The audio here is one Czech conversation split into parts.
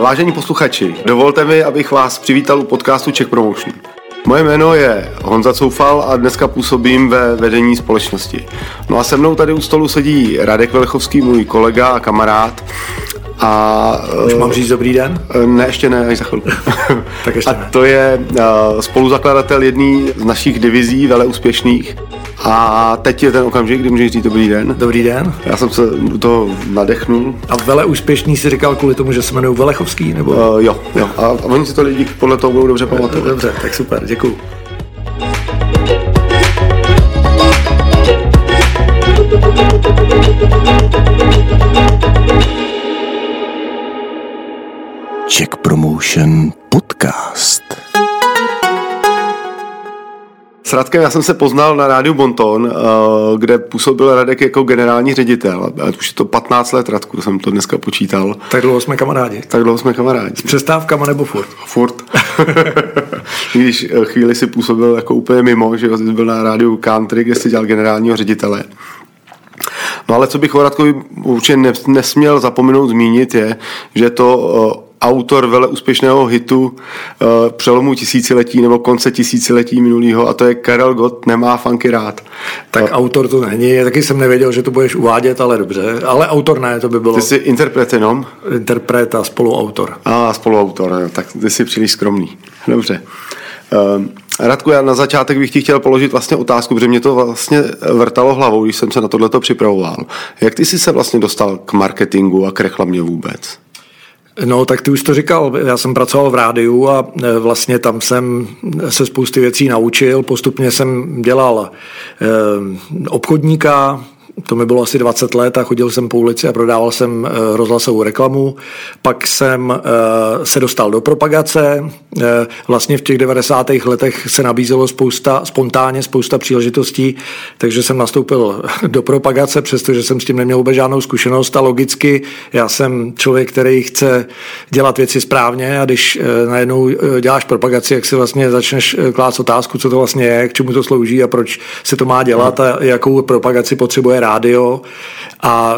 Vážení posluchači, dovolte mi, abych vás přivítal u podcastu Czech Promotion. Moje jméno je Honza Soufal a dneska působím ve vedení společnosti. No a se mnou tady u stolu sedí Radek Velechovský, můj kolega a kamarád. A už mám říct dobrý den? Ne, ještě ne, až za chvilku. Tak ještě ne. A to je spoluzakladatel jedné z našich divizí, veleúspěšných. A teď je ten okamžik, kdy můžeš říct dobrý den. Dobrý den. Já jsem se do toho nadechnul. A veleúspěšný si říkal kvůli tomu, že se jmenují Velechovský, nebo? Jo. A oni si to lidi podle toho budou dobře pamatovat. Dobře, tak super, děkuju. Czech Promotion podcast. S Radkem já jsem se poznal na rádiu Bonton, kde působil Radek jako generální ředitel. Už je to 15 let, Radku, jsem to dneska počítal. Tak dlouho jsme kamarádi. S přestávkama nebo furt? Furt. Když chvíli si působil jako úplně mimo, že byl na rádiu Country, kde si dělal generálního ředitele. No ale co bych o Radkovi určitě nesměl zapomenout zmínit je, že to autor veleúspěšného hitu přelomu tisíciletí nebo konce tisíciletí minulýho, a to je Karel Gott, Nemá funky rád. Tak autor to není, já taky jsem nevěděl, že to budeš uvádět, ale dobře, ale autor ne, to by bylo... Ty jsi interpret jenom? Interpret a spoluautor. A spoluautor, jo, tak ty jsi příliš skromný, dobře. Radku, já na začátek bych ti chtěl položit vlastně otázku, protože mě to vlastně vrtalo hlavou, když jsem se na tohleto připravoval. Jak ty jsi se vlastně dostal k marketingu a k reklamě vůbec? No, tak ty už to říkal, já jsem pracoval v rádiu a vlastně tam jsem se spousty věcí naučil, postupně jsem dělal obchodníka, to mi bylo asi 20 let a chodil jsem po ulici a prodával jsem rozhlasovou reklamu. Pak jsem se dostal do propagace. Vlastně v těch 90. letech se nabízelo spontánně spousta příležitostí, takže jsem nastoupil do propagace, přestože jsem s tím neměl vůbec žádnou zkušenost a logicky já jsem člověk, který chce dělat věci správně a když najednou děláš propagaci, jak si vlastně začneš klást otázku, co to vlastně je, k čemu to slouží a proč se to má dělat a jakou propagaci potřebuje rádio. A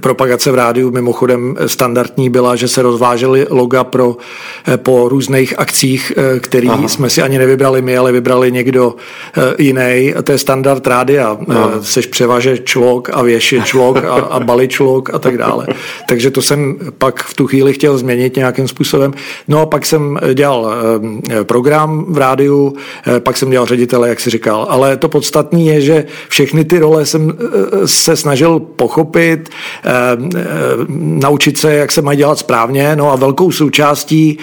propagace v rádiu mimochodem standardní byla, že se rozvážely loga po různých akcích, který jsme si ani nevybrali my, ale vybrali někdo jiný. To je standard rádia. Seš převažeč log a věšeč log a balič log a tak dále. Takže to jsem pak v tu chvíli chtěl změnit nějakým způsobem. No a pak jsem dělal program v rádiu, pak jsem dělal ředitele, jak jsi říkal. Ale to podstatné je, že všechny ty role jsem se snažil pochopit, naučit se, jak se mají dělat správně, no a velkou součástí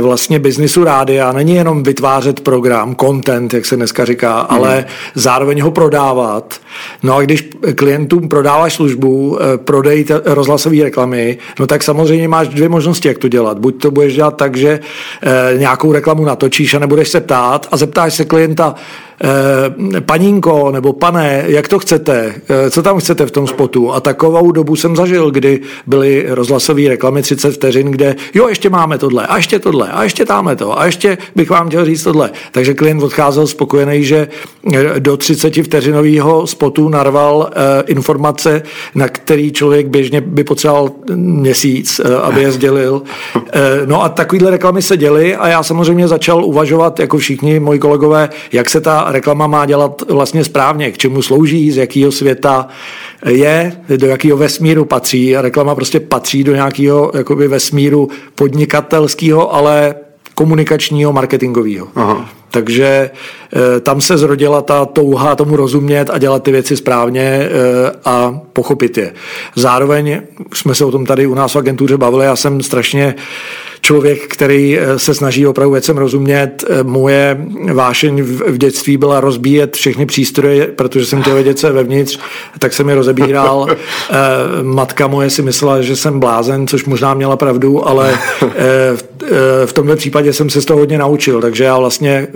vlastně biznisu rádia není jenom vytvářet program, content, jak se dneska říká, ale zároveň ho prodávat. No a když klientům prodáváš službu, prodej rozhlasové reklamy, no tak samozřejmě máš dvě možnosti, jak to dělat. Buď to budeš dělat tak, že nějakou reklamu natočíš a nebudeš se ptát a zeptáš se klienta, panínko nebo pane, jak to chcete, co tam chcete v tom spotu. A takovou dobu jsem zažil, kdy byly rozhlasové reklamy 30 vteřin, kde jo, ještě máme tohle, a ještě dáme to, a ještě bych vám chtěl říct tohle. Takže klient odcházel spokojený, že do 30 vteřinového spotu narval informace, na který člověk běžně by potřeboval měsíc, aby je sdělil. No a takovýhle reklamy se děly a já samozřejmě začal uvažovat, jako všichni moji kolegové, jak se ta reklama má dělat vlastně správně, k čemu slouží, z jakého světa je, do jakého vesmíru patří. A reklama prostě patří do nějakého jakoby vesmíru podnikatelského, ale komunikačního, marketingového. Takže tam se zrodila ta touha tomu rozumět a dělat ty věci správně a pochopit je. Zároveň jsme se o tom tady u nás v agentuře bavili, já jsem strašně člověk, který se snaží opravdu věcem rozumět. Moje vášeň v dětství byla rozbíjet všechny přístroje, protože jsem chtěl vědět, co je vevnitř, tak jsem je rozebíral. Matka moje si myslela, že jsem blázen, což možná měla pravdu, ale v tomhle případě jsem se z toho hodně naučil, takže já vlastně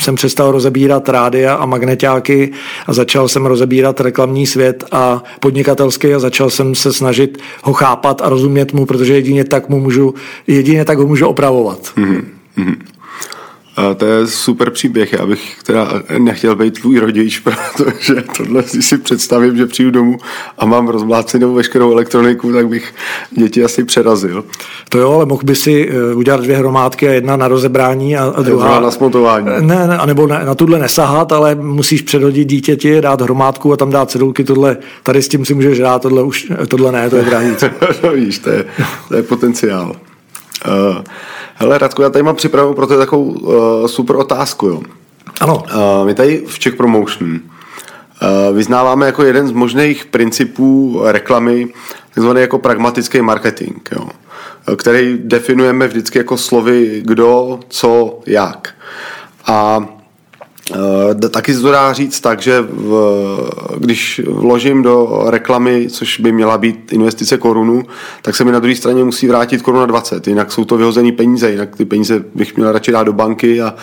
jsem přestal rozebírat rádia a magneťáky a začal jsem rozebírat reklamní svět a podnikatelský a začal jsem se snažit ho chápat a rozumět mu, protože jedině tak ho můžu opravovat. A to je super příběh. Já bych teda nechtěl být tvůj rodič, protože tohle si představím, že přijdu domů a mám rozmlácenou veškerou elektroniku, tak bych děti asi přerazil. To jo, ale mohl by si udělat dvě hromádky a jedna na rozebrání a druhá na smontování. Ne, anebo na tuhle nesahat, ale musíš předhodit dítěti, dát hromádku a tam dát cedulky, tohle, tady s tím si můžeš dát, tohle už, tohle ne, to je drahý. No víš, to je potenciál. Hele, Radku, já tady mám připravu pro to takovou super otázku, jo. Ano. My tady v Czech Promotion vyznáváme jako jeden z možných principů reklamy takzvaný jako pragmatický marketing, jo, který definujeme vždycky jako slovy kdo, co, jak. A taky se to dá říct tak, že když vložím do reklamy, což by měla být investice korunu, tak se mi na druhé straně musí vrátit koruna 20, jinak jsou to vyhozený peníze, jinak ty peníze bych měl radši dát do banky a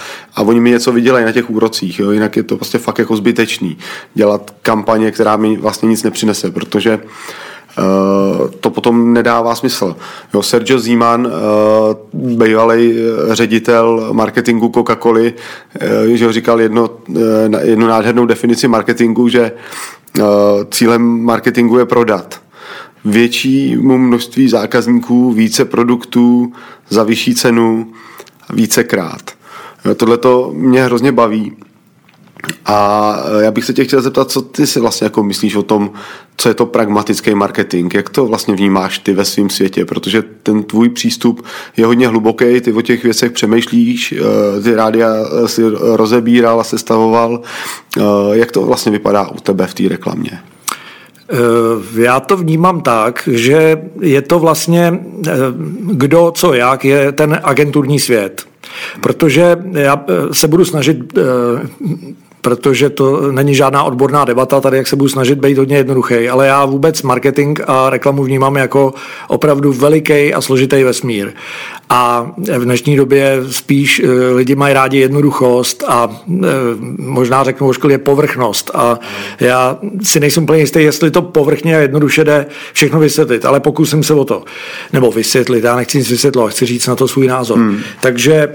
oni mi něco vydělají na těch úrocích, jo? Jinak je to prostě fakt jako zbytečný dělat kampaně, která mi vlastně nic nepřinese, protože to potom nedává smysl. Jo, Sergio Zíman, bývalý ředitel marketingu Coca-Coly, že říkal jednu nádhernou definici marketingu, že cílem marketingu je prodat většímu množství zákazníků více produktů za vyšší cenu vícekrát. Tohle to mě hrozně baví. A já bych se tě chtěl zeptat, co ty si vlastně jako myslíš o tom, co je to pragmatický marketing, jak to vlastně vnímáš ty ve svém světě, protože ten tvůj přístup je hodně hluboký, ty o těch věcech přemýšlíš, ty rádia si rozebíral a sestavoval. Jak to vlastně vypadá u tebe v té reklamě? Já to vnímám tak, že je to vlastně kdo, co, jak je ten agenturní svět, protože já se budu snažit protože to není žádná odborná debata, tady jak se budu snažit být hodně jednoduchý, ale já vůbec marketing a reklamu vnímám jako opravdu veliký a složitý vesmír. A v dnešní době spíš lidi mají rádi jednoduchost a možná řeknou o škole je povrchnost. A já si nejsem úplně jistý, jestli to povrchně a jednoduše jde všechno vysvětlit, ale pokusím se o to. Nebo vysvětlit, já nechci nic vysvětlovat, chci říct na to svůj názor. Takže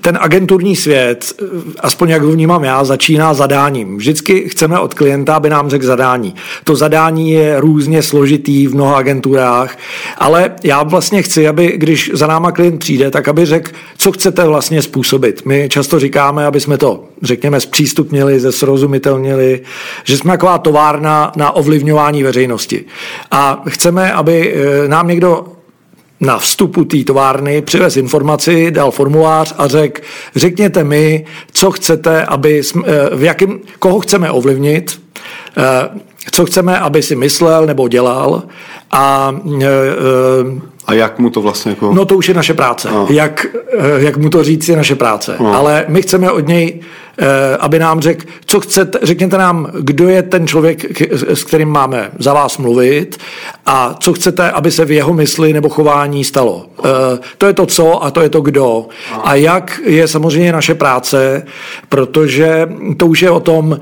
ten agenturní svět, aspoň jak ho vnímám já, začíná zadáním. Vždycky chceme od klienta, aby nám řekl zadání. To zadání je různě složitý v mnoha agenturách, ale já vlastně chci, aby když za náma klient přijde, tak aby řekl, co chcete vlastně způsobit. My často říkáme, aby jsme to, řekněme, zpřístupnili, zesrozumitelnili, že jsme taková továrna na ovlivňování veřejnosti. A chceme, aby nám někdo na vstupu té továrny přivez informaci, dal formulář a řekněte mi, co chcete, koho chceme ovlivnit, co chceme, aby si myslel nebo dělal a jak mu to vlastně jako... No to už je naše práce. Jak mu to říct je naše práce. Ale my chceme od něj, aby nám řekl, co chcete, řekněte nám, kdo je ten člověk, s kterým máme za vás mluvit a co chcete, aby se v jeho mysli nebo chování stalo. To je to co a to je to kdo. A jak je samozřejmě naše práce, protože to už je o tom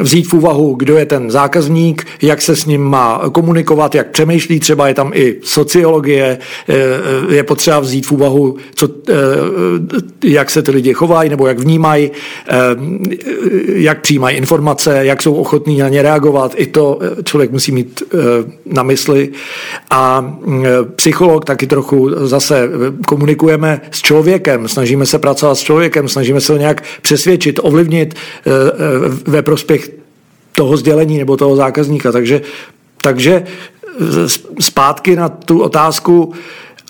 vzít v úvahu, kdo je ten zákazník, jak se s ním má komunikovat, jak přemýšlí, třeba je tam i sociolog, je potřeba vzít v úvahu, jak se ty lidi chovají nebo jak vnímají, jak přijímají informace, jak jsou ochotní na ně reagovat. I to člověk musí mít na mysli. A psycholog taky trochu zase komunikujeme s člověkem, snažíme se pracovat s člověkem, snažíme se ho nějak přesvědčit, ovlivnit ve prospěch toho sdělení nebo toho zákazníka. Takže zpátky na tu otázku,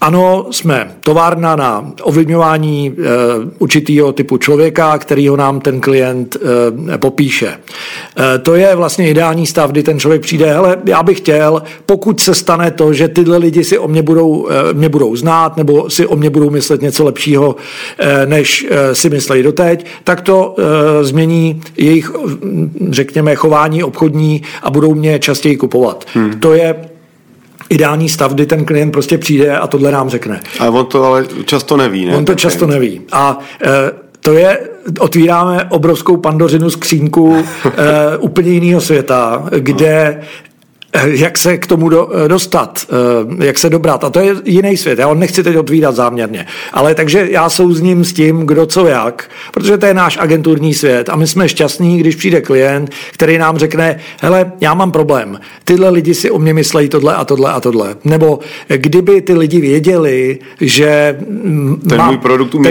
ano, jsme továrna na ovlivňování určitýho typu člověka, kterýho nám ten klient popíše. To je vlastně ideální stav, kdy ten člověk přijde, hele, já bych chtěl, pokud se stane to, že tyhle lidi si o mě budou znát nebo si o mě budou myslet něco lepšího, než si mysleli doteď, tak to změní jejich, řekněme, chování obchodní a budou mě častěji kupovat. To je ideální stav, kdy ten klient prostě přijde a tohle nám řekne. A on to ale často neví, ne? On to často neví. A to je, otvíráme obrovskou Pandořinu skřínku úplně jiného světa, kde jak se k tomu dostat, jak se dobrat. A to je jiný svět, já ho nechci teď otvírat záměrně. Ale takže já souzním s tím, kdo co jak, protože to je náš agenturní svět a my jsme šťastní, když přijde klient, který nám řekne, hele, já mám problém, tyhle lidi si o mě myslejí tohle a tohle a tohle. Nebo kdyby ty lidi věděli, že ten můj produkt umí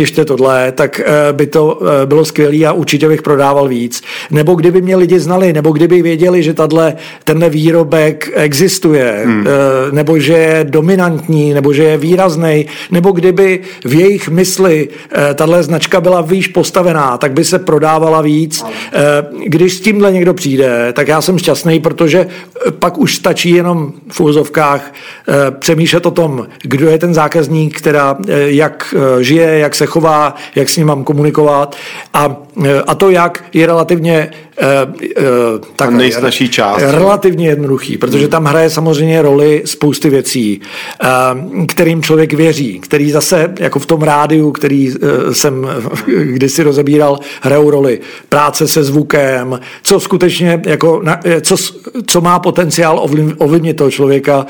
ještě tohle, tak by to bylo skvělý a určitě bych prodával víc. Nebo kdyby mě lidi znali, nebo kdyby věděli, že tenhle výrobek existuje, nebo že je dominantní, nebo že je výrazný, nebo kdyby v jejich mysli tahle značka byla výš postavená, tak by se prodávala víc. Když s tímhle někdo přijde, tak já jsem šťastný, protože pak už stačí jenom v úzovkách přemýšlet o tom, kdo je ten zákazník, která jak žije, jak se chová, jak s ním mám komunikovat a to, jak je relativně nejsnažší část. Relativně jednoduchý, protože tam hraje samozřejmě roli spousty věcí, kterým člověk věří, který zase, jako v tom rádiu, který jsem kdysi rozebíral, hrajou roli. Práce se zvukem, co skutečně, jako, co má potenciál ovlivnit toho člověka.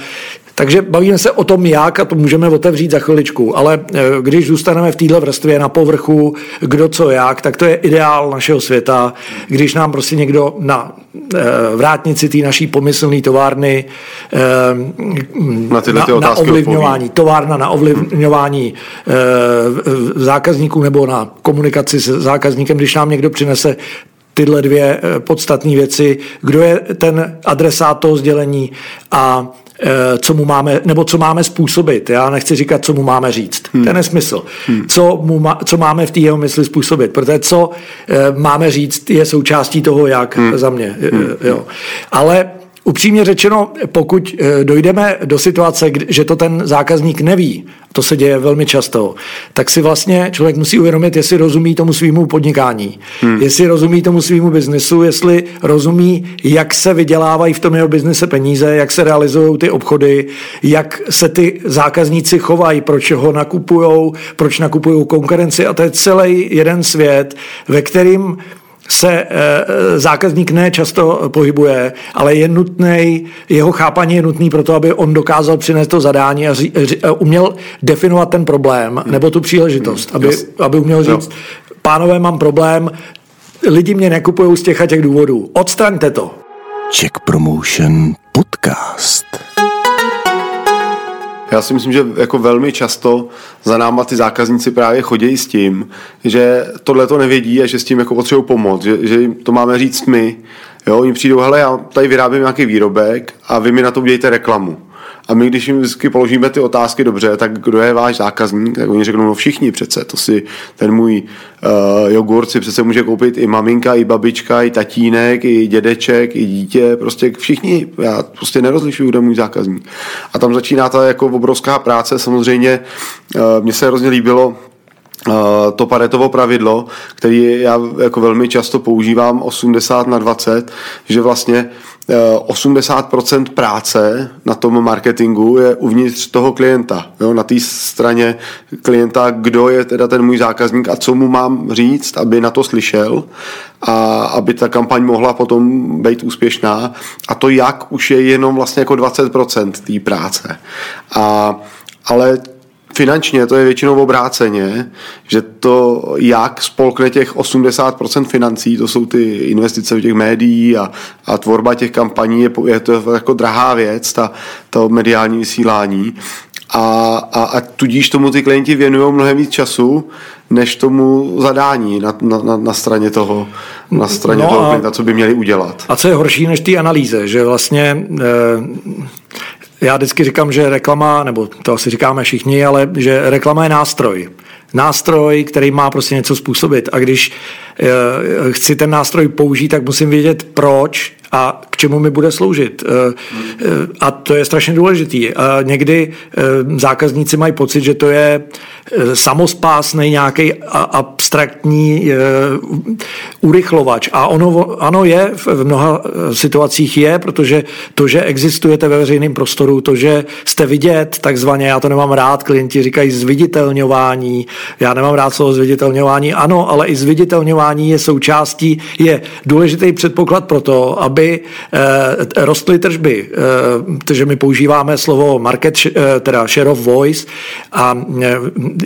Takže bavíme se o tom jak a to můžeme otevřít za chviličku, ale když zůstaneme v téhle vrstvě na povrchu, kdo co jak, tak to je ideál našeho světa, když nám prostě někdo na vrátnici té naší pomyslné továrny na ovlivňování, továrna na ovlivňování zákazníků nebo na komunikaci s zákazníkem, když nám někdo přinese tyhle dvě podstatné věci, kdo je ten adresát toho sdělení a co mu máme, nebo co máme způsobit. Já nechci říkat, co mu máme říct. To je nesmysl. Co máme v té jeho mysli způsobit, protože co máme říct je součástí toho, jak za mě. Jo. Ale upřímně řečeno, pokud dojdeme do situace, že to ten zákazník neví, to se děje velmi často, tak si vlastně člověk musí uvědomit, jestli rozumí tomu svýmu podnikání, jestli rozumí tomu svýmu biznesu, jestli rozumí, jak se vydělávají v tom jeho biznise peníze, jak se realizují ty obchody, jak se ty zákazníci chovají, proč ho nakupujou, proč nakupují konkurenci. A to je celý jeden svět, ve kterým se zákazník ne často pohybuje, ale je nutný, jeho chápání je nutný pro to, aby on dokázal přinést to zadání a uměl definovat ten problém nebo tu příležitost, aby uměl říct, pánové, mám problém, lidi mě nekupují z těch a těch důvodů. Odstraňte to. Czech Promotion podcast. Já si myslím, že jako velmi často za náma ty zákazníci právě chodí s tím, že tohle to nevědí a že s tím jako potřebují pomoc, že jim to máme říct my. Jo, oni přijdou, hele, já tady vyrábím nějaký výrobek a vy mi na to udějte reklamu. A my, když jim vždycky položíme ty otázky dobře, tak kdo je váš zákazník, tak oni řeknou, no všichni přece, to si ten můj jogurt si přece může koupit i maminka, i babička, i tatínek, i dědeček, i dítě, prostě všichni, já prostě nerozlišuju, kdo je můj zákazník. A tam začíná ta jako obrovská práce, samozřejmě mně se hrozně líbilo to Paretovo pravidlo, který já jako velmi často používám 80/20, že vlastně 80% práce na tom marketingu je uvnitř toho klienta. Jo? Na té straně klienta, kdo je teda ten můj zákazník a co mu mám říct, aby na to slyšel a aby ta kampaň mohla potom být úspěšná. A to jak už je jenom vlastně jako 20% té práce. Ale finančně to je většinou obráceně, že to jak spolkne těch 80% financí, to jsou ty investice v těch médií a tvorba těch kampaní, je to jako drahá věc, to mediální vysílání a tudíž tomu ty klienti věnují mnohem víc času, než tomu zadání na straně toho klienta, co by měli udělat. A co je horší než ty analýze, že vlastně já vždycky říkám, že reklama, nebo to asi říkáme všichni, ale že reklama je nástroj. Nástroj, který má prostě něco způsobit. A když chci ten nástroj použít, tak musím vědět proč a k čemu mi bude sloužit. A to je strašně důležitý. Někdy zákazníci mají pocit, že to je samospásný nějaký abstraktní urychlovač. A ono ano je, v mnoha situacích je, protože to, že existujete ve veřejném prostoru, to, že jste vidět, takzvaně, já to nemám rád, klienti říkají zviditelňování, já nemám rád slovo zviditelňování, ano, ale i zviditelňování je důležitý předpoklad pro to, aby rostly tržby, takže my používáme slovo market, teda share of voice, a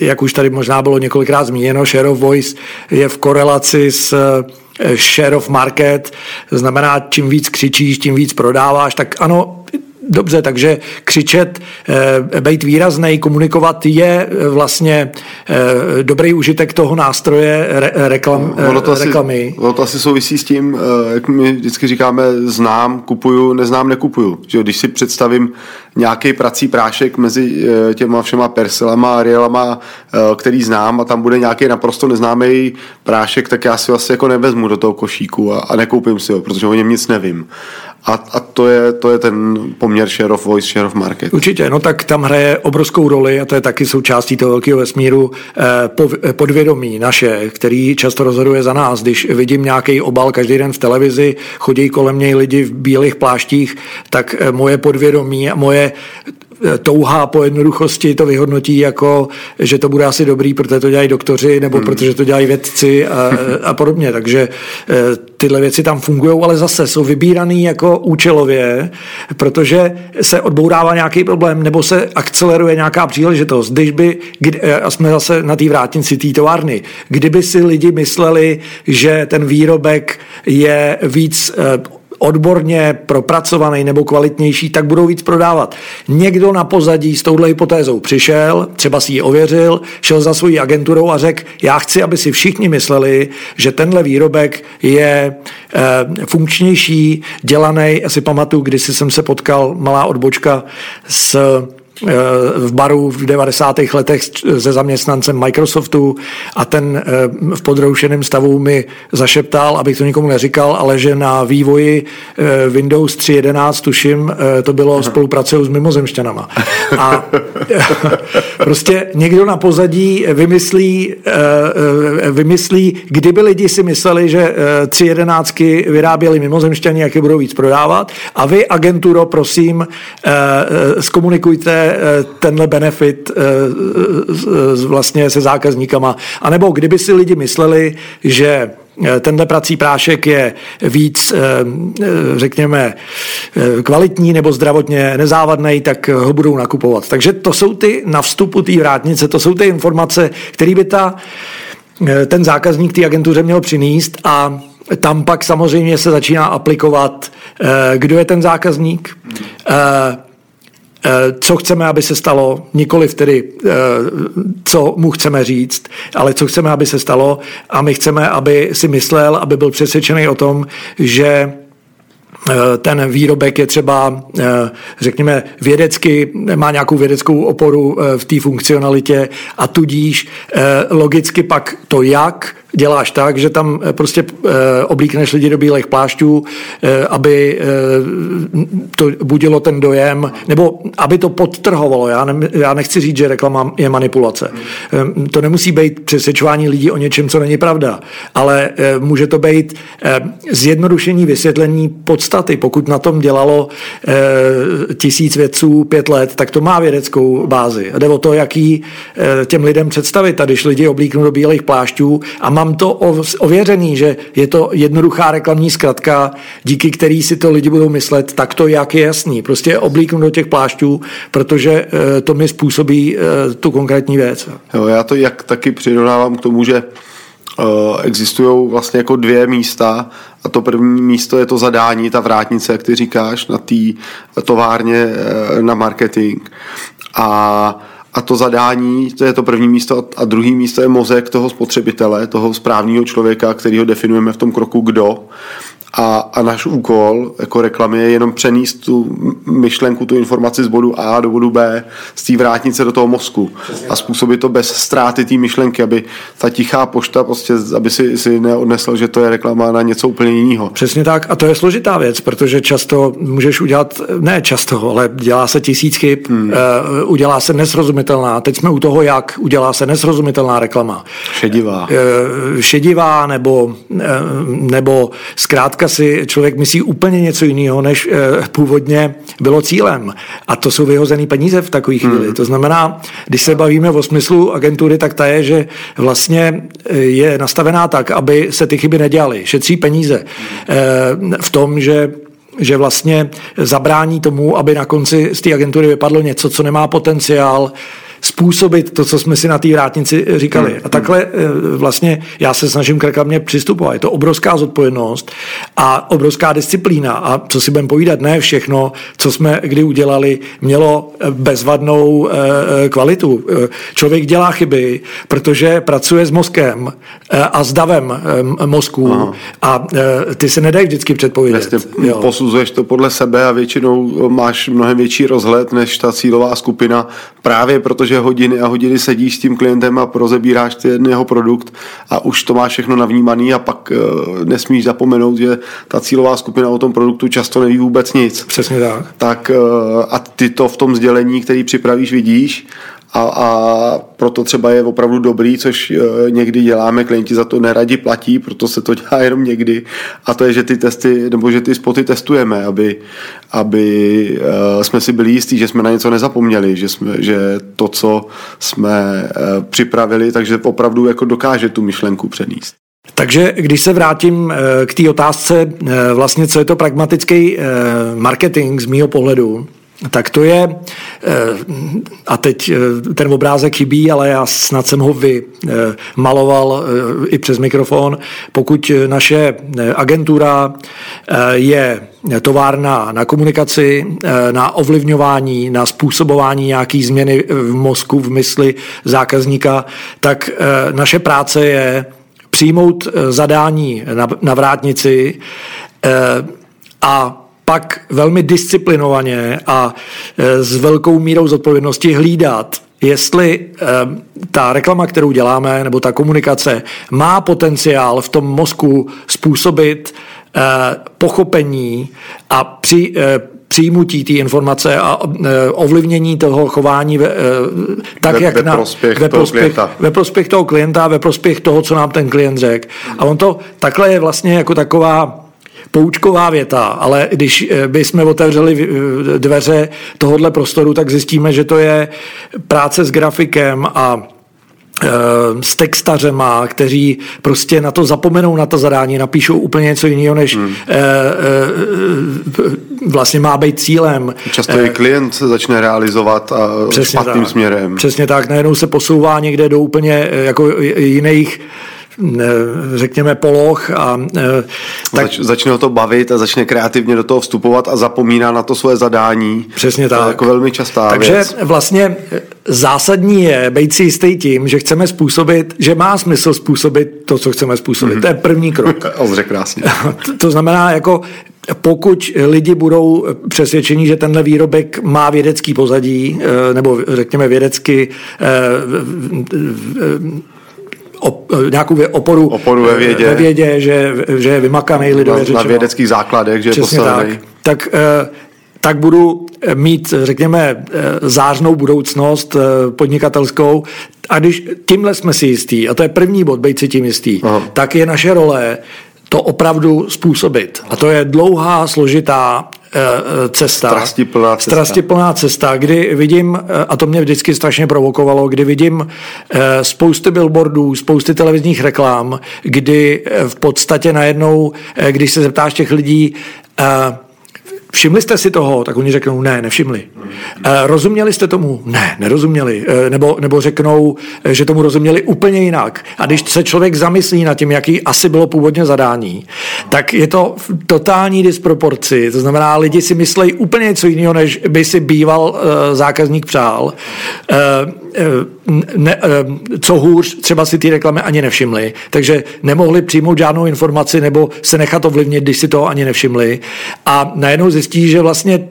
jak už tady možná bylo několikrát zmíněno, share of voice je v korelaci s share of market, znamená, čím víc křičíš, tím víc prodáváš, tak ano, dobře, takže křičet, být výraznej, komunikovat je vlastně dobrý užitek toho nástroje reklamy. Ono to asi souvisí s tím, jak my vždycky říkáme, znám, kupuju, neznám, nekupuju. Když si představím nějaký prací prášek mezi těma všema Persilama a Arielama, který znám, a tam bude nějaký naprosto neznámý prášek, tak já si vlastně jako nevezmu do toho košíku a nekoupím si ho, protože o něm nic nevím. A to je ten poměr share of voice, share of market. Určitě, no tak tam hraje obrovskou roli, a to je taky součástí toho velkého vesmíru, podvědomí naše, který často rozhoduje za nás. Když vidím nějaký obal každý den v televizi, chodí kolem něj lidi v bílých pláštích, tak moje podvědomí a moje touha po jednoduchosti to vyhodnotí jako, že to bude asi dobrý, protože to dělají doktoři, nebo protože to dělají vědci a podobně. Takže tyhle věci tam fungujou, ale zase jsou vybíraný jako účelově, protože se odbourává nějaký problém, nebo se akceleruje nějaká příležitost. A jsme zase na té vrátnici té továrny. Kdyby si lidi mysleli, že ten výrobek je víc odborně propracovaný nebo kvalitnější, tak budou víc prodávat. Někdo na pozadí s touhle hypotézou přišel, třeba si ji ověřil, šel za svojí agenturou a řekl, já chci, aby si všichni mysleli, že tenhle výrobek je funkčnější, dělaný. Já si pamatuju, když jsem se potkal, malá odbočka, v baru v 90. letech se zaměstnancem Microsoftu, a ten v podroušeném stavu mi zašeptal, abych to nikomu neříkal, ale že na vývoji Windows 3.11, tuším, to bylo spolupracují s mimozemšťanama. A prostě někdo na pozadí vymyslí, kdyby lidi si mysleli, že 3.11 vyráběli mimozemšťani, jak je budou víc prodávat, a vy, agenturo, prosím, zkomunikujte tenhle benefit vlastně se zákazníkama. A nebo kdyby si lidi mysleli, že tenhle prací prášek je víc, řekněme, kvalitní nebo zdravotně nezávadný, tak ho budou nakupovat. Takže to jsou ty na vstupu té vrátnice, to jsou ty informace, které by ten zákazník té agentuře měl přinést, a tam pak samozřejmě se začíná aplikovat, kdo je ten zákazník, co chceme, aby se stalo, nikoliv tedy, co mu chceme říct, ale co chceme, aby se stalo, a my chceme, aby si myslel, aby byl přesvědčený o tom, že ten výrobek je třeba, řekněme, vědecky, má nějakou vědeckou oporu v té funkcionalitě, a tudíž logicky pak to jak děláš tak, že tam prostě oblíkneš lidi do bílých plášťů, aby to budilo ten dojem, nebo aby to podtrhovalo. Já nechci říct, že reklama je manipulace. To nemusí být přesvědčování lidí o něčem, co není pravda, ale může to být zjednodušení vysvětlení podstaty. Pokud na tom dělalo 1000 vědců 5 let, tak to má vědeckou bázi. Jde o to, jaký těm lidem představit. A když lidi oblíknou do bílých plášťů, a mám to ověřený, že je to jednoduchá reklamní zkratka, díky který si to lidi budou myslet, tak to jak je jasný. Prostě oblíknu do těch plášťů, protože to mi způsobí tu konkrétní věc. Jo, já to jak taky přirovnávám k tomu, že existují vlastně jako dvě místa, a to první místo je to zadání, ta vrátnice, jak ty říkáš, na té továrně, na marketing. A to zadání, to je to první místo, a druhý místo je mozek toho spotřebitele, toho správného člověka, kterýho definujeme v tom kroku kdo. A náš úkol jako reklamy je jenom přenést tu myšlenku, tu informaci z bodu A do bodu B, z té vrátnice do toho mozku, a způsobit to bez ztráty té myšlenky, aby ta tichá pošta prostě, aby si neodnesl, že to je reklama na něco úplně jiného. Přesně tak, a to je složitá věc, protože často můžeš udělat, ne často, ale dělá se 1000 chyb, udělá se nesrozumitelná, teď jsme u toho jak, udělá se nesrozumitelná reklama. Šedivá nebo zkrátka si člověk myslí úplně něco jiného, než původně bylo cílem. A to jsou vyhozený peníze v takový chvíli. To znamená, když se bavíme o smyslu agentury, tak ta je, že vlastně je nastavená tak, aby se ty chyby nedělaly. Šetří peníze v tom, že že vlastně zabrání tomu, aby na konci z té agentury vypadlo něco, co nemá potenciál způsobit to, co jsme si na té vrátnici říkali. A takhle vlastně já se snažím k reklamě přistupovat. Je to obrovská zodpovědnost a obrovská disciplína. A co si budeme povídat, ne všechno, co jsme kdy udělali, mělo bezvadnou kvalitu. Člověk dělá chyby, protože pracuje s mozkem a s davem mozku. Aha. A ty se nedají vždycky předpovědět. Vlastně posuzuješ to podle sebe a většinou máš mnohem větší rozhled než ta cílová skupina, právě protože že hodiny a hodiny sedíš s tím klientem a rozebíráš ten jeho produkt a už to máš všechno navnímaný a pak nesmíš zapomenout, že ta cílová skupina o tom produktu často neví vůbec nic. Přesně tak. Tak a ty to v tom sdělení, který připravíš, vidíš a proto třeba je opravdu dobrý, což někdy děláme, klienti za to neradi platí, proto se to dělá jenom někdy a to je, že ty testy, nebo že ty spoty testujeme, aby jsme si byli jistí, že jsme na něco nezapomněli, že to, co jsme připravili, takže opravdu jako dokáže tu myšlenku přenést. Takže když se vrátím k té otázce, vlastně co je to pragmatický marketing z mýho pohledu, tak to je, a teď ten obrázek chybí, ale já snad jsem ho vymaloval i přes mikrofon. Pokud naše agentura je továrna na komunikaci, na ovlivňování, na způsobování nějaký změny v mozku, v mysli zákazníka, tak naše práce je přijmout zadání na vrátnici a pak velmi disciplinovaně a s velkou mírou zodpovědnosti hlídat, jestli ta reklama, kterou děláme, nebo ta komunikace má potenciál v tom mozku způsobit pochopení a přijmutí té informace a ovlivnění toho chování ve prospěch toho klienta, ve prospěch toho, co nám ten klient řekl. A on to takhle je vlastně jako taková poučková věta, ale když bychom otevřeli dveře tohohle prostoru, tak zjistíme, že to je práce s grafikem a s textařema, kteří prostě na to zapomenou, na to zadání, napíšou úplně něco jiného, než vlastně má být cílem. Často i klient se začne realizovat a špatným směrem. Přesně tak, najednou se posouvá někde do úplně jako jiných, řekněme, poloh a tak začne ho to bavit a začne kreativně do toho vstupovat a zapomíná na to svoje zadání. Přesně tak. To je jako velmi častá věc. Takže vlastně zásadní je být si jistý tím, že chceme způsobit, že má smysl způsobit to, co chceme způsobit. To je první krok. Ozře krásně. To znamená, jako pokud lidi budou přesvědčeni, že tenhle výrobek má vědecký pozadí, nebo řekněme vědecky nějakou oporu ve vědě že je vymakaný lidově řečeno. Na vědeckých základech, že je postavený. Tak budu mít, řekněme, zářnou budoucnost podnikatelskou. A když tímhle jsme si jistí, a to je první bod, bejt si tím jistý, tak je naše role to opravdu způsobit. A to je dlouhá, složitá cesta. Strastiplná cesta, kdy vidím, a to mě vždycky strašně provokovalo, kdy vidím spousty billboardů, spousty televizních reklam, kdy v podstatě najednou, když se zeptáš těch lidí, všimli jste si toho? Tak oni řeknou, ne, nevšimli. Rozuměli jste tomu? Ne, nerozuměli. Nebo řeknou, že tomu rozuměli úplně jinak. A když se člověk zamyslí nad tím, jaký asi bylo původně zadání, tak je to v totální disproporci. To znamená, lidi si myslejí úplně něco jiného, než by si býval zákazník přál. Co hůř, třeba si ty reklamy ani nevšimli. Takže nemohli přijmout žádnou informaci nebo se nechat ovlivnit, když si toho ani nevšimli. A najednou zjistí, že vlastně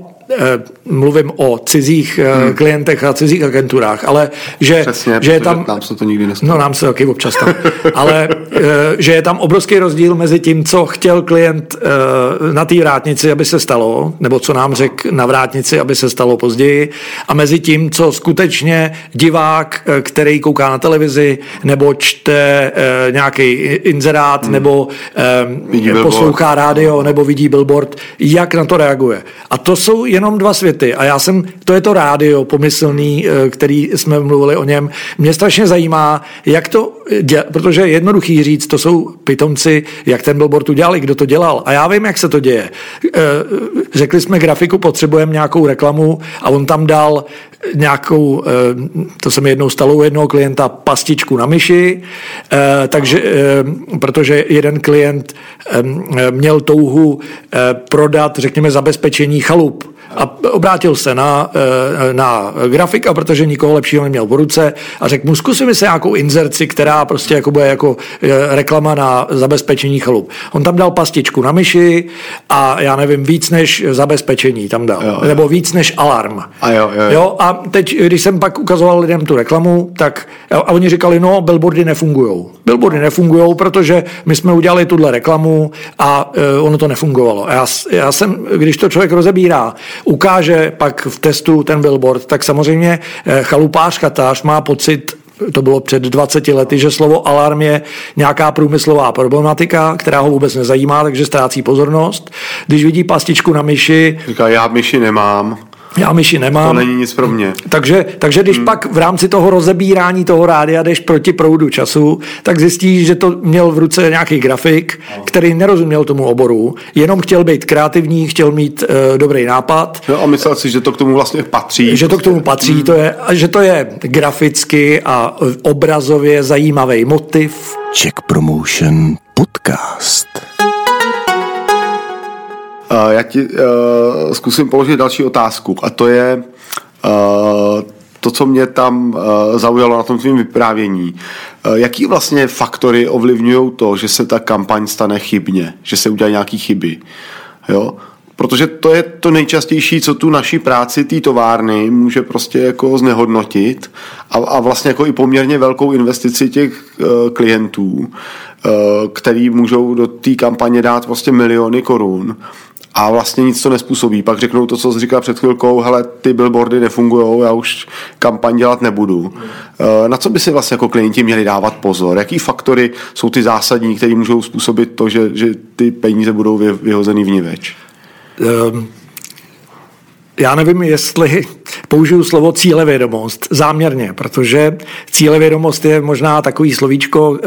mluvím o cizích klientech a cizích agenturách, ale že, přesně, že je tam... Nám se to nikdy nestalo. No, nám se taky občas tam. Ale že je tam obrovský rozdíl mezi tím, co chtěl klient na té vrátnici, aby se stalo, nebo co nám řekl na vrátnici, aby se stalo později, a mezi tím, co skutečně divák, který kouká na televizi, nebo čte nějaký inzerát, nebo poslouchá rádio, nebo vidí billboard, jak na to reaguje. A to jsou jenom dva světy a to je to rádio pomyslný, který jsme mluvili o něm. Mě strašně zajímá, jak to protože je jednoduchý říct, to jsou pitomci, jak ten billboard udělali, kdo to dělal. A já vím, jak se to děje. Řekli jsme grafiku, potřebujeme nějakou reklamu a on tam dal nějakou, to se mi jednou stalo u jednoho klienta, pastičku na myši, takže, protože jeden klient měl touhu prodat, řekněme, zabezpečení chalup. A obrátil se na grafika, protože nikoho lepšího neměl v ruce a řekl mu, zkusíme se nějakou inzerci, která prostě jako bude jako reklama na zabezpečení chalup. On tam dal pastičku na myši a já nevím, víc než zabezpečení tam dal. Jo, nebo víc než alarm. A, jo, a teď, když jsem pak ukazoval lidem tu reklamu, tak a oni říkali, no, billboardy nefungujou. Billboardy nefungujou, protože my jsme udělali tuhle reklamu a ono to nefungovalo. A já jsem, když to člověk rozebírá, ukáže pak v testu ten billboard, tak samozřejmě chalupář, chatář má pocit, to bylo před 20 lety, že slovo alarm je nějaká průmyslová problematika, která ho vůbec nezajímá, takže ztrácí pozornost. Když vidí pastičku na myši... Říká, já myši nemám. Já myši nemám. To není nic pro mě. Takže když pak v rámci toho rozebírání toho rádia jdeš proti proudu času, tak zjistíš, že to měl v ruce nějaký grafik, který nerozuměl tomu oboru, jenom chtěl být kreativní, chtěl mít dobrý nápad. No a myslel si, že to k tomu vlastně patří. Že to k tomu patří, že to je graficky a obrazově zajímavý motiv. Czech Promotion podcast. Já ti zkusím položit další otázku a to je to, co mě tam zaujalo na tom svým vyprávění. Jaký vlastně faktory ovlivňují to, že se ta kampaň stane chybně, že se udělají nějaké chyby? Jo? Protože to je to nejčastější, co tu naší práci té továrny může prostě jako znehodnotit a vlastně jako i poměrně velkou investici těch klientů, který můžou do té kampaně dát prostě miliony korun a vlastně nic to nespůsobí. Pak řeknou to, co jsi říkal před chvilkou, hele, ty billboardy nefungujou, já už kampaň dělat nebudu. Na co by si vlastně jako klienti měli dávat pozor? Jaký faktory jsou ty zásadní, které můžou způsobit to, že ty peníze budou vyhozený vniveč? Já nevím, jestli použiju slovo cílevědomost záměrně, protože cílevědomost je možná takový slovíčko,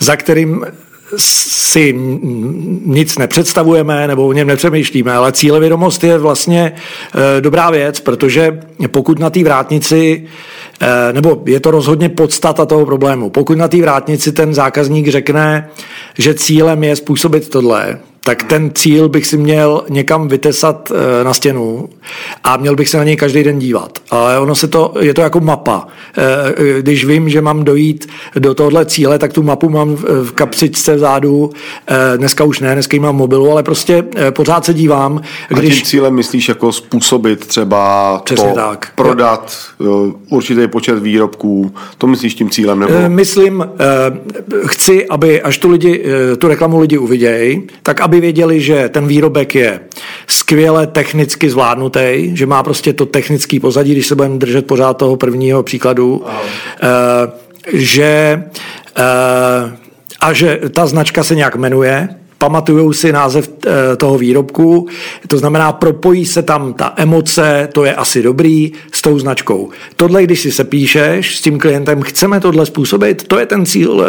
za kterým si nic nepředstavujeme nebo o něm nepřemýšlíme, ale cílevědomost je vlastně dobrá věc, protože pokud na té vrátnici, nebo je to rozhodně podstata toho problému, pokud na té vrátnici ten zákazník řekne, že cílem je způsobit tohle, tak ten cíl bych si měl někam vytesat na stěnu a měl bych se na něj každý den dívat. Ale ono je to jako mapa. Když vím, že mám dojít do tohohle cíle, tak tu mapu mám v kapsičce vzadu. Dneska už ne, dneska ji mám v mobilu, ale prostě pořád se dívám. A tím cílem myslíš jako způsobit třeba to, tak. Prodat určitý počet výrobků? To myslíš tím cílem? Nebo? Myslím, chci, aby až tu reklamu lidi uvidějí, tak aby věděli, že ten výrobek je skvěle technicky zvládnutý, že má prostě to technické pozadí, když se budeme držet pořád toho prvního příkladu, a že ta značka se nějak jmenuje, pamatujou si název toho výrobku, to znamená, propojí se tam ta emoce, to je asi dobrý, s tou značkou. Tohle, když si sepíšeš s tím klientem, chceme tohle způsobit, to je ten cíl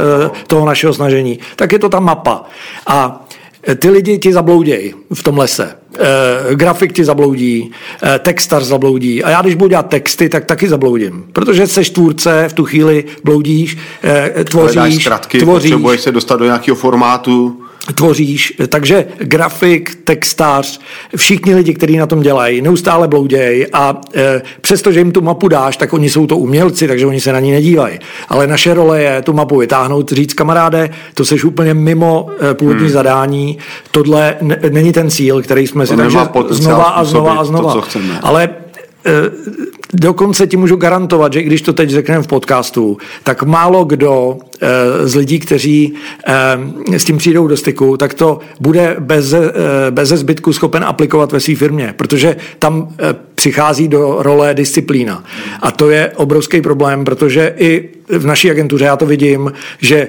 toho našeho snažení, tak je to ta mapa. A ty lidi ti zablouděj v tom lese. Grafik ti zabloudí, textař zabloudí. A já, když budu dělat texty, tak taky zabloudím. Protože seš tvůrce, v tu chvíli bloudíš, tvoříš. Potřebuješ se dostat do nějakého formátu. Tvoříš, takže grafik, textař, všichni lidi, kteří na tom dělají, neustále blouděj a přestože jim tu mapu dáš, tak oni jsou to umělci, takže oni se na ní nedívají. Ale naše role je tu mapu vytáhnout, říct kamaráde, to seš úplně mimo původní zadání, tohle není ten cíl, který jsme si takže znova a znova. To, co chceme. Ale dokonce ti můžu garantovat, že když to teď řekneme v podcastu, tak málo kdo z lidí, kteří s tím přijdou do styku, tak to bude beze zbytku schopen aplikovat ve své firmě, protože tam přichází do role disciplína. A to je obrovský problém, protože i v naší agentuře já to vidím, že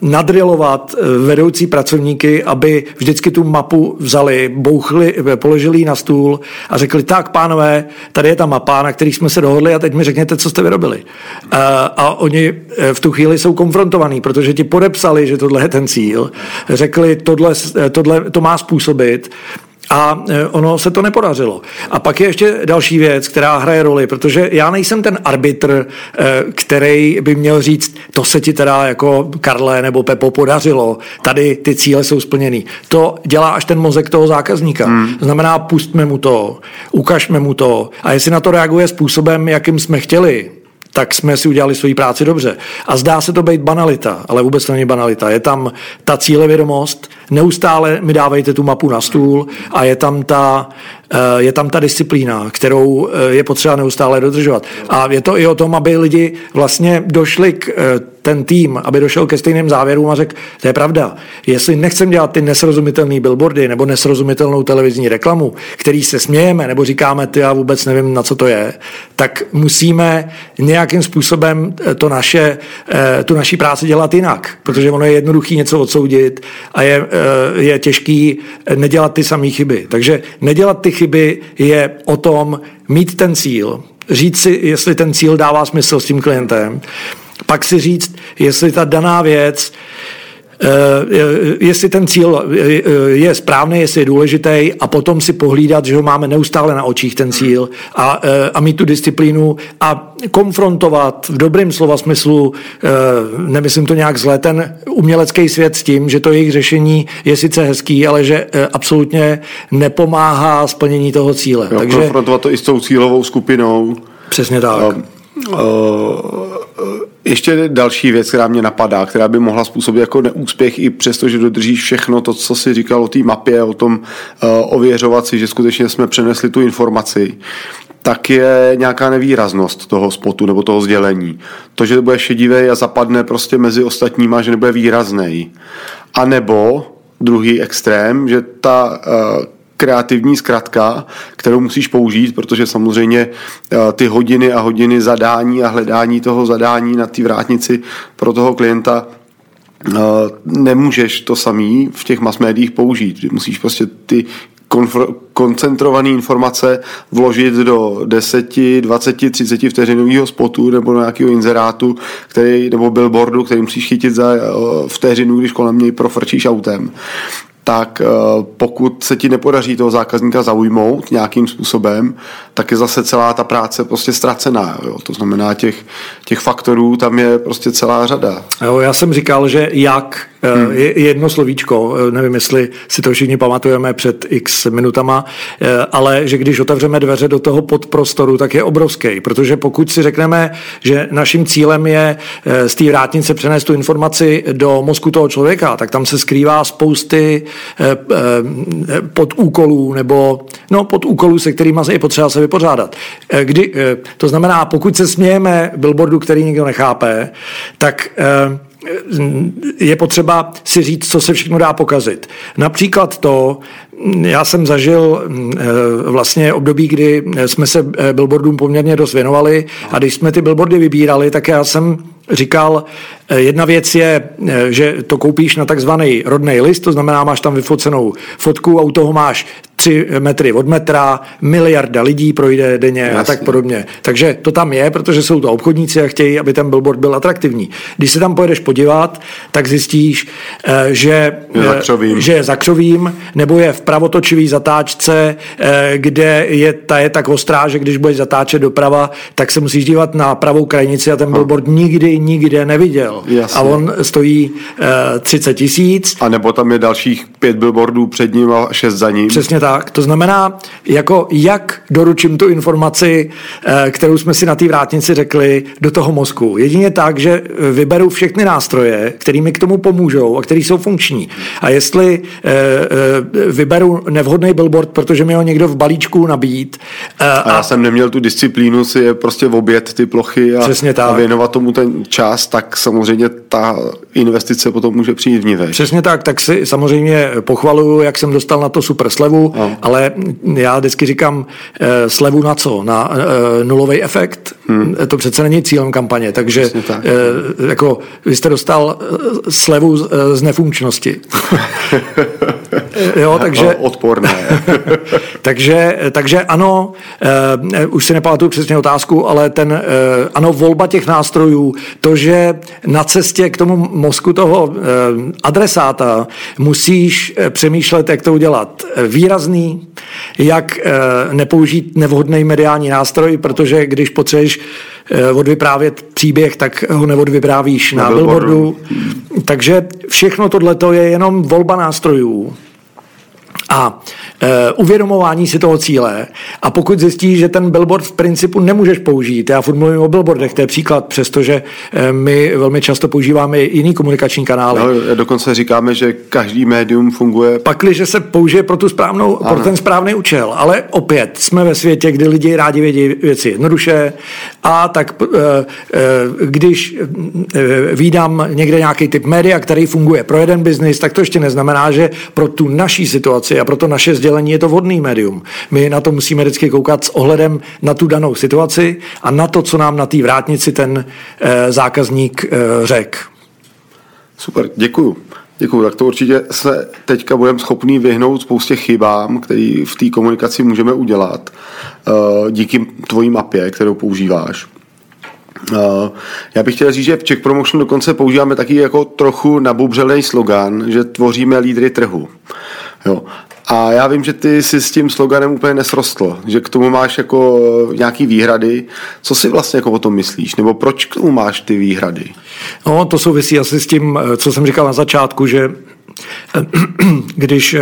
nadrilovat vedoucí pracovníky, aby vždycky tu mapu vzali, bouchli, položili ji na stůl a řekli, tak pánové, tady je ta mapa, na který jsme se dohodli a teď mi řekněte, co jste vyrobili. A oni v tu chvíli jsou konfrontovaní, protože ti podepsali, že tohle je ten cíl, řekli, tohle to má způsobit, a ono se to nepodařilo. A pak je ještě další věc, která hraje roli, protože já nejsem ten arbitr, který by měl říct, to se ti teda jako Karle nebo Pepo podařilo, tady ty cíle jsou splněný. To dělá až ten mozek toho zákazníka. Znamená, pustme mu to, ukažme mu to a jestli na to reaguje způsobem, jakým jsme chtěli, tak jsme si udělali svoji práci dobře. A zdá se to být banalita, ale vůbec to není banalita. Je tam ta cílevědomost, neustále mi dávejte tu mapu na stůl a je tam ta disciplína, kterou je potřeba neustále dodržovat. A je to i o tom, aby lidi vlastně došli ten tým, aby došel ke stejným závěrům a řekl, to je pravda, jestli nechcem dělat ty nesrozumitelné billboardy nebo nesrozumitelnou televizní reklamu, který se smějeme nebo říkáme, ty já vůbec nevím, na co to je, tak musíme nějakým způsobem tu naší práci dělat jinak, protože ono je jednoduchý něco odsoudit a je těžký nedělat ty samé chyby. Takže nedělat ty chyby je o tom mít ten cíl, říct si, jestli ten cíl dává smysl s tím klientem, pak si říct, jestli ta daná věc, jestli ten cíl je správný, jestli je důležitý a potom si pohlídat, že ho máme neustále na očích ten cíl a mít tu disciplínu a konfrontovat v dobrým slova smyslu, nemyslím to nějak zle, ten umělecký svět s tím, že to jejich řešení je sice hezký, ale že absolutně nepomáhá splnění toho cíle. Jo, takže konfrontovat to i s tou cílovou skupinou. Přesně tak. Ještě další věc, která mě napadá, která by mohla způsobit jako neúspěch i přesto, že dodržíš všechno to, co jsi říkal o té mapě, o tom ověřovat si, že skutečně jsme přenesli tu informaci, tak je nějaká nevýraznost toho spotu nebo toho sdělení. To, že bude šedivý a zapadne prostě mezi ostatníma, že nebude výraznej. A nebo druhý extrém, že ta kreativní zkratka, kterou musíš použít, protože samozřejmě ty hodiny a hodiny zadání a hledání toho zadání na té vrátnici pro toho klienta nemůžeš to samý v těch masmédiích použít. Musíš prostě ty koncentrované informace vložit do 10, 20, 30 vteřinového spotu nebo nějakého inzerátu, který, nebo billboardu, který musíš chytit za vteřinu, když kolem něj profrčíš autem. Tak pokud se ti nepodaří toho zákazníka zaujmout nějakým způsobem, tak je zase celá ta práce prostě ztracená. Jo? To znamená, těch faktorů tam je prostě celá řada. Jo, já jsem říkal, že jak je jedno slovíčko, nevím, jestli si to všichni pamatujeme před x minutama, ale že když otevřeme dveře do toho podprostoru, tak je obrovský, protože pokud si řekneme, že naším cílem je z té vrátnice přenést tu informaci do mozku toho člověka, tak tam se skrývá spousty podúkolů, nebo podúkolů, se kterými je potřeba se vypořádat. To znamená, pokud se smějeme billboardu, který nikdo nechápe, tak je potřeba si říct, co se všechno dá pokazit. Například to, já jsem zažil vlastně období, kdy jsme se billboardům poměrně dost věnovali a když jsme ty billboardy vybírali, tak já jsem říkal, jedna věc je, že to koupíš na takzvaný rodnej list, to znamená, máš tam vyfocenou fotku a u toho máš 3 metry od metra, 1 miliarda lidí projde denně. Jasně. A tak podobně. Takže to tam je, protože jsou to obchodníci a chtějí, aby ten billboard byl atraktivní. Když se tam pojedeš podívat, tak zjistíš, že je za křovím, nebo je v pravotočivý zatáčce, kde je tak ostrá, že když budeš zatáčet doprava, tak se musíš dívat na pravou krajnici a ten billboard nikde neviděl. Jasně. A on stojí 30 000. A nebo tam je dalších 5 billboardů před ním a 6 za ním. Přesně tak. To znamená, jako jak doručím tu informaci, kterou jsme si na té vrátnici řekli, do toho mozku. Jedině tak, že vyberu všechny nástroje, které mi k tomu pomůžou a které jsou funkční. A jestli vyberu nevhodný billboard, protože mi ho někdo v balíčku nabít. A já jsem neměl tu disciplínu si je prostě objet ty plochy a věnovat tomu ten čas, tak samozřejmě samozřejmě ta investice potom může přijít vniveč. Přesně tak, tak si samozřejmě pochvaluju, jak jsem dostal na to super slevu, no. Ale já vždycky říkám slevu na co? Na nulový efekt? To přece není cílem kampaně, takže tak. Jako vy jste dostal slevu z nefunkčnosti. Jo, takže... No, odporné. takže ano, už si nepamatuju přesně otázku, ale ano, volba těch nástrojů, to, že na cestě k tomu mozku toho adresáta musíš přemýšlet, jak to udělat výrazný, jak nepoužít nevhodný mediální nástroj, protože když potřebuješ odvyprávět příběh, tak ho neodvyprávíš na billboardu. Takže všechno tohleto je jenom volba nástrojů a uvědomování si toho cíle. A pokud zjistíš, že ten billboard v principu nemůžeš použít, já furt mluvím o billboardech, to je příklad, přestože my velmi často používáme i jiný komunikační kanály. No, dokonce říkáme, že každý médium funguje... Pakliže se použije pro ten správný účel. Ale opět, jsme ve světě, kdy lidi rádi vědí věci jednoduše a tak když vídám někde nějaký typ média, který funguje pro jeden biznis, tak to ještě neznamená, že pro tu naší situaci a pro to naše sdělení je to vhodný médium. My na to musíme vždycky koukat s ohledem na tu danou situaci a na to, co nám na té vrátnici ten zákazník řekl. Super, děkuju. Děkuju, tak to určitě se teďka budeme schopni vyhnout spoustě chybám, které v té komunikaci můžeme udělat díky tvojí mapě, kterou používáš. Já bych chtěl říct, že v Czech Promotion dokonce používáme taky jako trochu nabubřelej slogan, že tvoříme lídry trhu. Jo. A já vím, že ty jsi s tím sloganem úplně nesrostl, že k tomu máš jako nějaký výhrady. Co si vlastně jako o tom myslíš? Nebo proč k tomu máš ty výhrady? No, to souvisí asi s tím, co jsem říkal na začátku, že když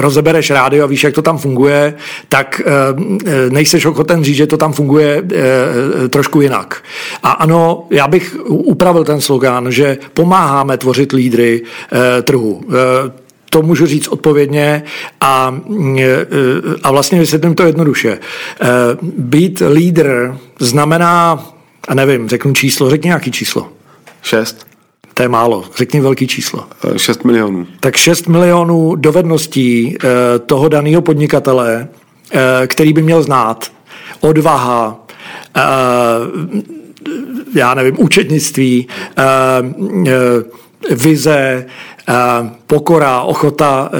rozebereš rádio a víš, jak to tam funguje, tak nejseš ochoten říct, že to tam funguje trošku jinak. A ano, já bych upravil ten slogan, že pomáháme tvořit lídry trhu. To můžu říct odpovědně a vlastně vysvětlím to jednoduše. Být lídr znamená, a nevím, řekni nějaký číslo. 6. To je málo, řekni velký číslo. 6 milionů. Tak 6 milionů dovedností toho daného podnikatele, který by měl znát. Odvaha, já nevím, účetnictví, vize, pokora, ochota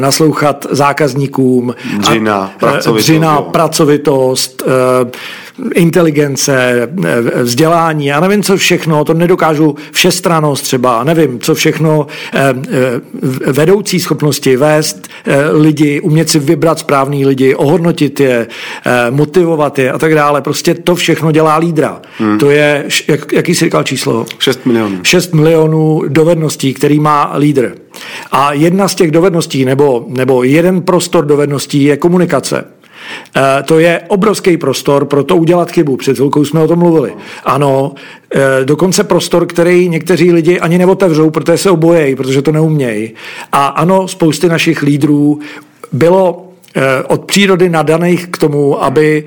naslouchat zákazníkům, dřina, pracovitost, inteligence, vzdělání, já nevím, co všechno, to nedokážu všestrannost třeba, nevím, co všechno vedoucí schopnosti vést lidi, umět si vybrat správný lidi, ohodnotit je, motivovat je a tak dále. Prostě to všechno dělá lídra. To je, jaký jsi říkal číslo? 6 milionů. 6 milionů dovedností, který má lídr. A jedna z těch dovedností nebo jeden prostor dovedností je komunikace. To je obrovský prostor pro to udělat chybu. Před chvilkou jsme o tom mluvili. Ano, dokonce prostor, který někteří lidi ani neotevřou, protože se obojejí, protože to neumějí. A ano, spousty našich lídrů bylo od přírody nadaných k tomu, aby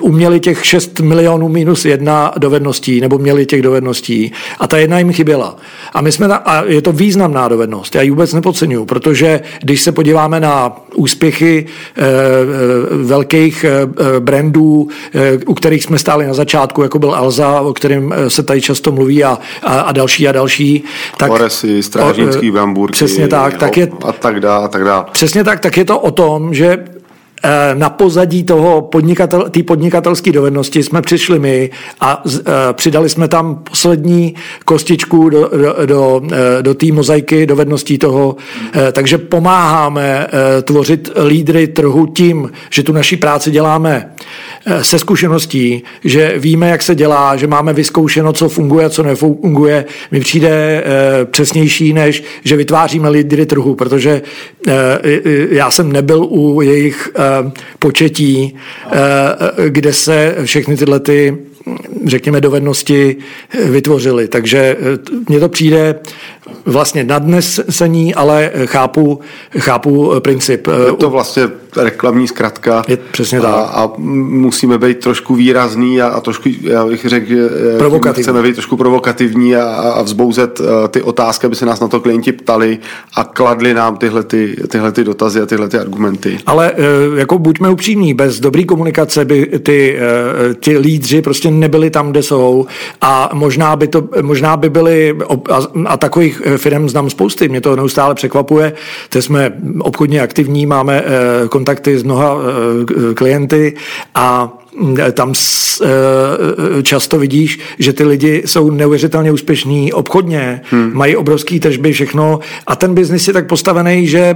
uměli těch 6 milionů minus 1 dovedností, nebo měli těch dovedností. A ta jedna jim chyběla. A a je to významná dovednost. Já ji vůbec nepodceňuju, protože když se podíváme na úspěchy velkých brandů, u kterých jsme stáli na začátku, jako byl Alza, o kterém se tady často mluví a další a další. Tak, Orešy, strážnický bramburky. Přesně tak. A tak dále. Přesně tak, tak je to o tom, že na pozadí toho podnikatelské dovednosti jsme přišli my a přidali jsme tam poslední kostičku do té mozaiky dovedností toho. Takže pomáháme tvořit lídry trhu tím, že tu naši práci děláme se zkušeností, že víme, jak se dělá, že máme vyzkoušeno, co funguje a co nefunguje. Mi přijde přesnější, než že vytváříme lídry trhu, protože já jsem nebyl u jejich početí, kde se všechny tyhle ty řekněme, dovednosti vytvořili. Takže mně to přijde vlastně nadnesení, ale chápu princip. Je to vlastně reklamní zkratka. Je přesně tak. A musíme být trošku výrazný a trošku, já bych řekl, že chceme být trošku provokativní a vzbouzet ty otázky, aby se nás na to klienti ptali a kladli nám tyhle dotazy a tyhle argumenty. Ale jako buďme upřímní, bez dobrý komunikace by ty lídři prostě nebyli tam, kde jsou, a možná by byli, a takových firm znám spousty, mě to neustále překvapuje, teď jsme obchodně aktivní, máme kontakty s mnoha klienty a tam často vidíš, že ty lidi jsou neuvěřitelně úspěšní obchodně, mají obrovský tržby, všechno, a ten biznis je tak postavený, že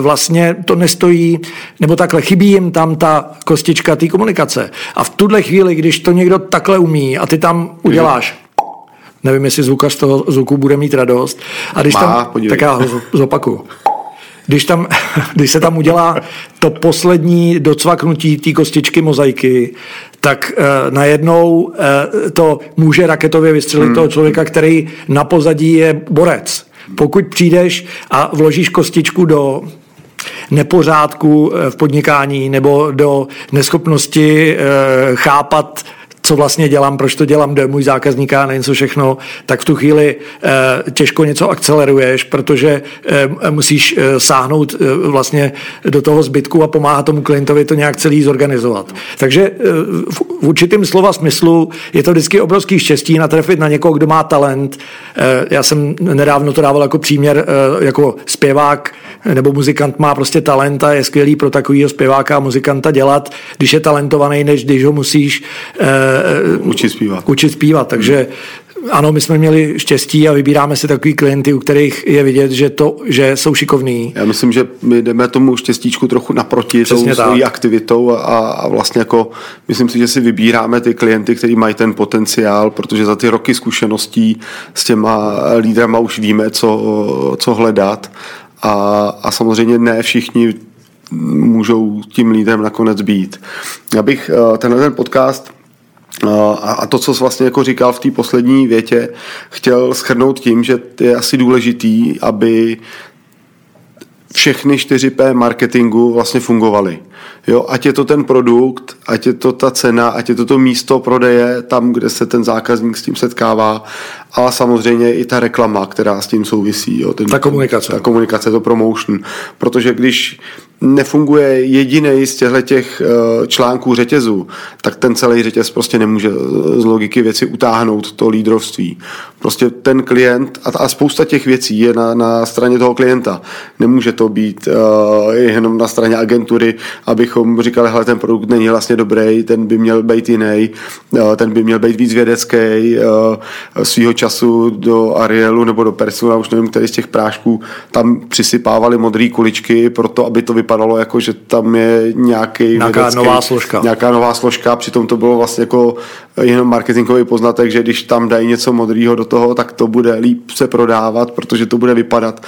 vlastně to nestojí, nebo takhle chybí jim tam ta kostička té komunikace. A v tuhle chvíli, když to někdo takhle umí a ty tam uděláš, nevím, jestli zvukař z toho zvuku bude mít radost, a když tam, tak já ho zopakuju. Když se tam udělá to poslední docvaknutí té kostičky mozaiky, tak najednou to může raketově vystřelit toho člověka, který na pozadí je borec. Pokud přijdeš a vložíš kostičku do nepořádku v podnikání nebo do neschopnosti chápat, co vlastně dělám, proč to dělám, kde můj zákazník a nejen co všechno, tak v tu chvíli těžko něco akceleruješ, protože musíš sáhnout vlastně do toho zbytku a pomáhat tomu klientovi to nějak celý zorganizovat. Takže v určitým slova smyslu je to vždycky obrovský štěstí natrefit na někoho, kdo má talent. Já jsem nedávno to dával jako příměr, jako zpěvák nebo muzikant má prostě talent a je skvělý pro takovýho zpěváka a muzikanta dělat, když je talentovaný, než když ho musíš učit zpívat. Takže ano, my jsme měli štěstí a vybíráme si takový klienty, u kterých je vidět, že jsou šikovní. Já myslím, že my jdeme tomu štěstíčku trochu naproti tou svojí aktivitou a vlastně jako myslím si, že si vybíráme ty klienty, kteří mají ten potenciál, protože za ty roky zkušeností s těma lídrama už víme, co hledat a samozřejmě ne všichni můžou tím lídrem nakonec být. Já bych tenhle podcast a to, co vlastně jako říkal v té poslední větě, chtěl shrnout tím, že je asi důležitý, aby všechny 4P marketingu vlastně fungovaly. Jo, ať je to ten produkt, ať je to ta cena, ať je to to místo prodeje, tam, kde se ten zákazník s tím setkává, a samozřejmě i ta reklama, která s tím souvisí. Jo, ta komunikace, to promotion. Protože když nefunguje jedinej z těch článků řetězu, tak ten celý řetěz prostě nemůže z logiky věci utáhnout to lídrovství. Prostě ten klient a spousta těch věcí je na straně toho klienta. Nemůže to být jenom na straně agentury, abychom říkali, hele, ten produkt není vlastně dobrý, ten by měl být jiný, ten by měl být víc vědecký, svýho času do Arielu nebo do Persilu, už nevím, který z těch prášků, tam přisypávali modré kuličky proto, aby to vypadalo jako, že tam je nějaká nová složka, přitom to bylo vlastně jako jenom marketingový poznatek, že když tam dají něco modrýho do toho, tak to bude líp se prodávat, protože to bude vypadat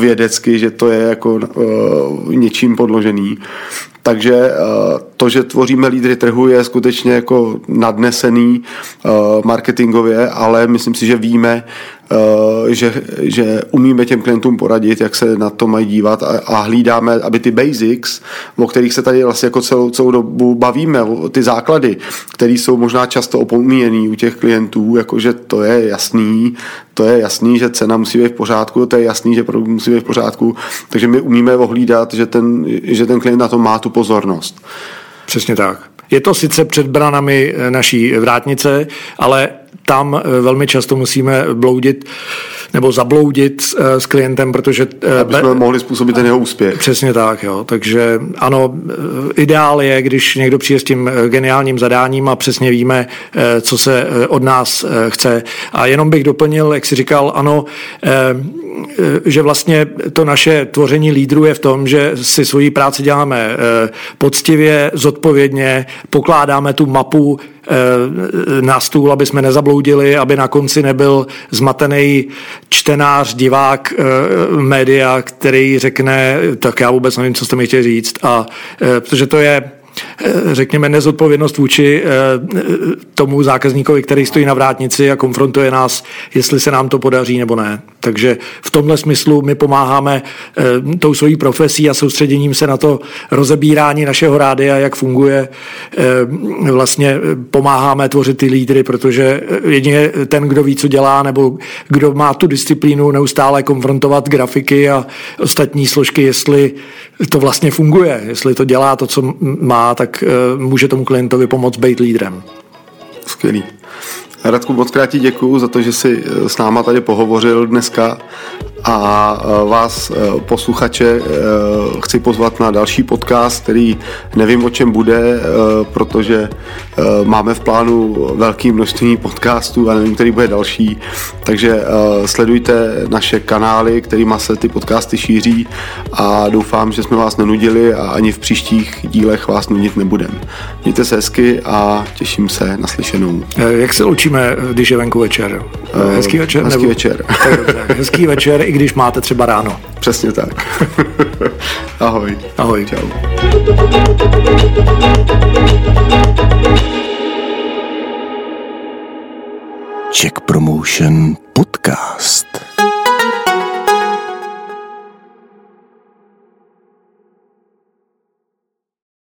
vědecky, že to je jako něčím podložený. Takže to, že tvoříme lídry trhu, je skutečně jako nadnesený marketingově, ale myslím si, že víme, že umíme těm klientům poradit, jak se na to mají dívat, a hlídáme, aby ty basics, o kterých se tady vlastně jako celou dobu bavíme, ty základy, které jsou možná často opomíjený u těch klientů, jakože to je jasný, že cena musí být v pořádku, to je jasný, že produkt musí být v pořádku, takže my umíme ohlídat, že ten klient na to má tu pozornost. Přesně tak. Je to sice před branami naší vrátnice, ale tam velmi často musíme bloudit nebo zabloudit s klientem, protože abychom mohli způsobit ten jeho úspěch. Přesně tak, jo. Takže ano, ideál je, když někdo přijde s tím geniálním zadáním a přesně víme, co se od nás chce. A jenom bych doplnil, jak jsi říkal, ano, že vlastně to naše tvoření lídrů je v tom, že si svoji práci děláme poctivě, zodpovědně, pokládáme tu mapu na stůl, aby jsme nezabloudili, aby na konci nebyl zmatený čtenář, divák média, který řekne, tak já vůbec nevím, co jste mi chtěli říct, protože to je řekněme, nezodpovědnost vůči tomu zákazníkovi, který stojí na vrátnici a konfrontuje nás, jestli se nám to podaří nebo ne. Takže v tomhle smyslu my pomáháme tou svojí profesí a soustředěním se na to rozebírání našeho rádia, jak funguje. Vlastně pomáháme tvořit ty lídry, protože jedině ten, kdo ví, co dělá, nebo kdo má tu disciplínu neustále konfrontovat grafiky a ostatní složky, jestli to vlastně funguje, jestli to dělá to, co má, tak může tomu klientovi pomoct být lídrem. Skvělý. Radku, mockrát ti děkuju za to, že jsi s náma tady pohovořil dneska, a vás, posluchače, chci pozvat na další podcast, který nevím, o čem bude, protože máme v plánu velké množství podcastů a nevím, který bude další, takže sledujte naše kanály, kterýma se ty podcasty šíří, a doufám, že jsme vás nenudili a ani v příštích dílech vás nudit nebudeme. Mějte se hezky a těším se na slyšenou. Jak se loučíme, když je venku večer? Hezký večer? Hezký večer. Hezký večer, i když máte třeba ráno. Přesně tak. Ahoj. Ahoj. Czech Promotion podcast.